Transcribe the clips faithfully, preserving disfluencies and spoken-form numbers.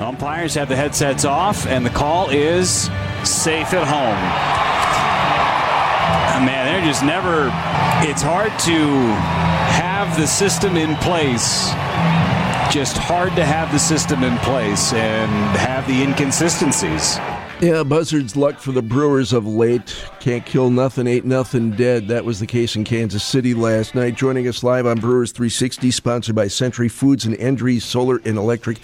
Umpires have the headsets off, and the call is safe at home. Oh, man, they're just never... It's hard to have the system in place. Just hard to have the system in place and have the inconsistencies. Yeah, buzzard's luck for the Brewers of late. Can't kill nothing, ain't nothing dead. That was the case in Kansas City last night. Joining us live on Brewers three sixty, sponsored by Century Foods and Endries Solar and Electric,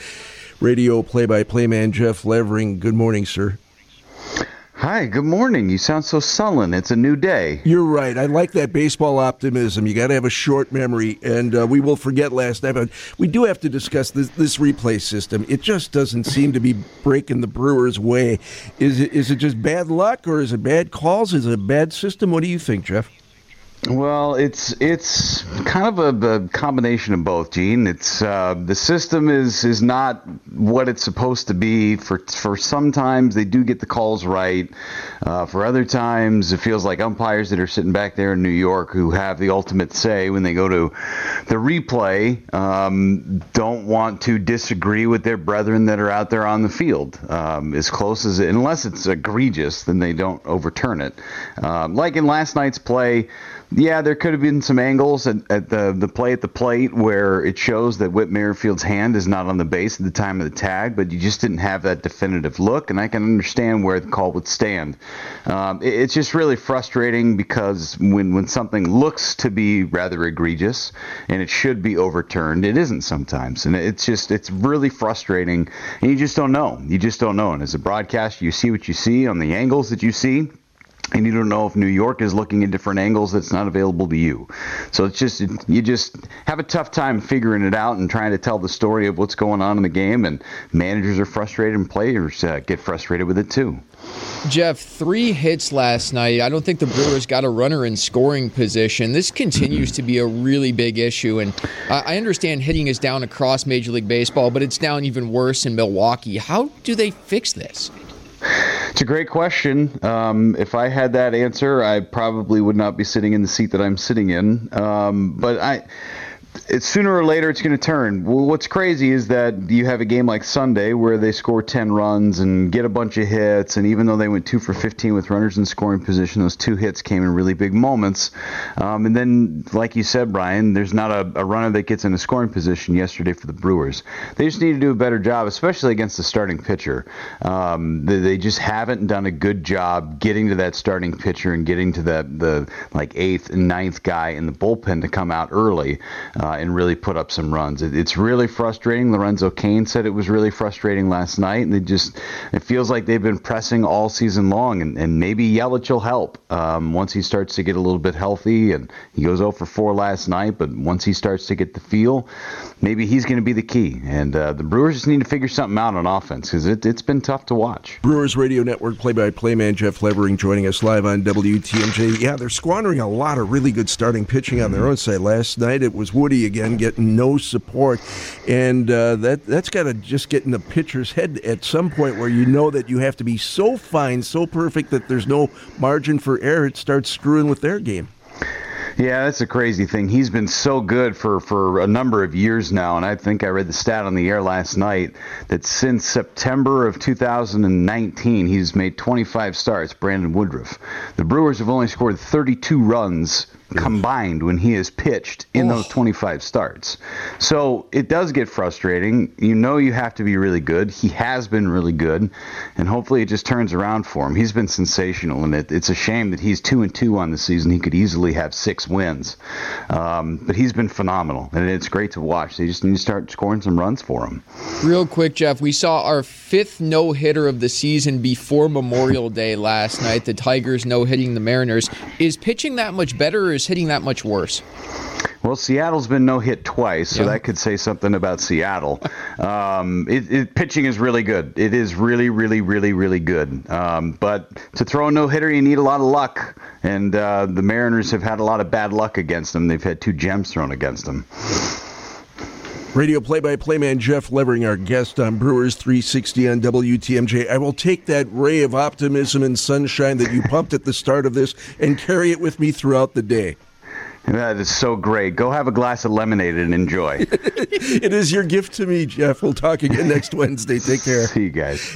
radio play-by-play man Jeff Levering. Good morning, sir. Hi, good morning. You sound so sullen. It's a new day. You're right. I like that baseball optimism. You got to have a short memory, and uh, we will forget last night. But we do have to discuss this, this replay system. It just doesn't seem to be breaking the Brewers' way. Is it, is it just bad luck, or is it bad calls? Is it a bad system? What do you think, Jeff? Well, it's it's kind of a, a combination of both, Gene. It's uh, the system is is not what it's supposed to be. For for sometimes they do get the calls right. Uh, for other times, it feels like umpires that are sitting back there in New York who have the ultimate say when they go to the replay um, don't want to disagree with their brethren that are out there on the field. Um, as close as it, unless it's egregious, then they don't overturn it. Um, like in last night's play. Yeah, there could have been some angles at, at the the play at the plate where it shows that Whit Merrifield's hand is not on the base at the time of the tag, but you just didn't have that definitive look, and I can understand where the call would stand. Um, it, it's just really frustrating because when, when something looks to be rather egregious and it should be overturned, it isn't sometimes, and it's just it's really frustrating, and you just don't know. You just don't know, and as a broadcaster, you see what you see on the angles that you see. And you don't know if New York is looking at different angles that's not available to you. So it's just, it, you just have a tough time figuring it out and trying to tell the story of what's going on in the game. And managers are frustrated and players uh, get frustrated with it too. Jeff, three hits last night. I don't think the Brewers got a runner in scoring position. This continues to be a really big issue. And I understand hitting is down across Major League Baseball, but it's down even worse in Milwaukee. How do they fix this? It's a great question. Um, if I had that answer, I probably would not be sitting in the seat that I'm sitting in. Um, but I... It's sooner or later it's going to turn. Well, what's crazy is that you have a game like Sunday where they score ten runs and get a bunch of hits, and even though they went two for fifteen with runners in scoring position, those two hits came in really big moments. Um, and then, like you said, Brian, there's not a, a runner that gets in a scoring position yesterday for the Brewers. They just need to do a better job, especially against the starting pitcher. Um, they, they just haven't done a good job getting to that starting pitcher and getting to that the like eighth and ninth guy in the bullpen to come out early. Um, Uh, and really put up some runs. It, it's really frustrating. Lorenzo Cain said it was really frustrating last night, and it just it feels like they've been pressing all season long, and, and maybe Yelich will help um, once he starts to get a little bit healthy, and he goes oh for four last night, but once he starts to get the feel, maybe he's going to be the key, and uh, the Brewers just need to figure something out on offense, because it, it's been tough to watch. Brewers Radio Network play-by-play man Jeff Levering joining us live on W T M J. Yeah, they're squandering a lot of really good starting pitching on their own side. Last night it was Woody again, getting no support, and uh, that that's got to just get in the pitcher's head at some point, where you know that you have to be so fine, so perfect that there's no margin for error. It starts screwing with their game. Yeah, that's a crazy thing. He's been so good for, for a number of years now, and I think I read the stat on the air last night that since September of two thousand nineteen, he's made twenty-five starts, Brandon Woodruff. The Brewers have only scored thirty-two runs combined when he is pitched in those twenty-five starts. So it does get frustrating. You know you have to be really good. He has been really good, and hopefully it just turns around for him. He's been sensational, and it, it's a shame that he's two and two on the season. He could easily have six wins, um, but he's been phenomenal, and it's great to watch. They just need to start scoring some runs for him. Real quick, Jeff, we saw our fifth no-hitter of the season before Memorial Day last night, the Tigers no-hitting the Mariners. Is pitching that much better, or is hitting that much worse? Well, Seattle's been no-hit twice, so yeah. That could say something about Seattle. Um, it, it, pitching is really good. It is really, really, really, really good. Um, but to throw a no-hitter, you need a lot of luck, and uh, the Mariners have had a lot of bad luck against them. They've had two gems thrown against them. Radio play-by-play man Jeff Levering, our guest on Brewers three sixty on W T M J. I will take that ray of optimism and sunshine that you pumped at the start of this and carry it with me throughout the day. That is so great. Go have a glass of lemonade and enjoy. It is your gift to me, Jeff. We'll talk again next Wednesday. Take care. See you guys.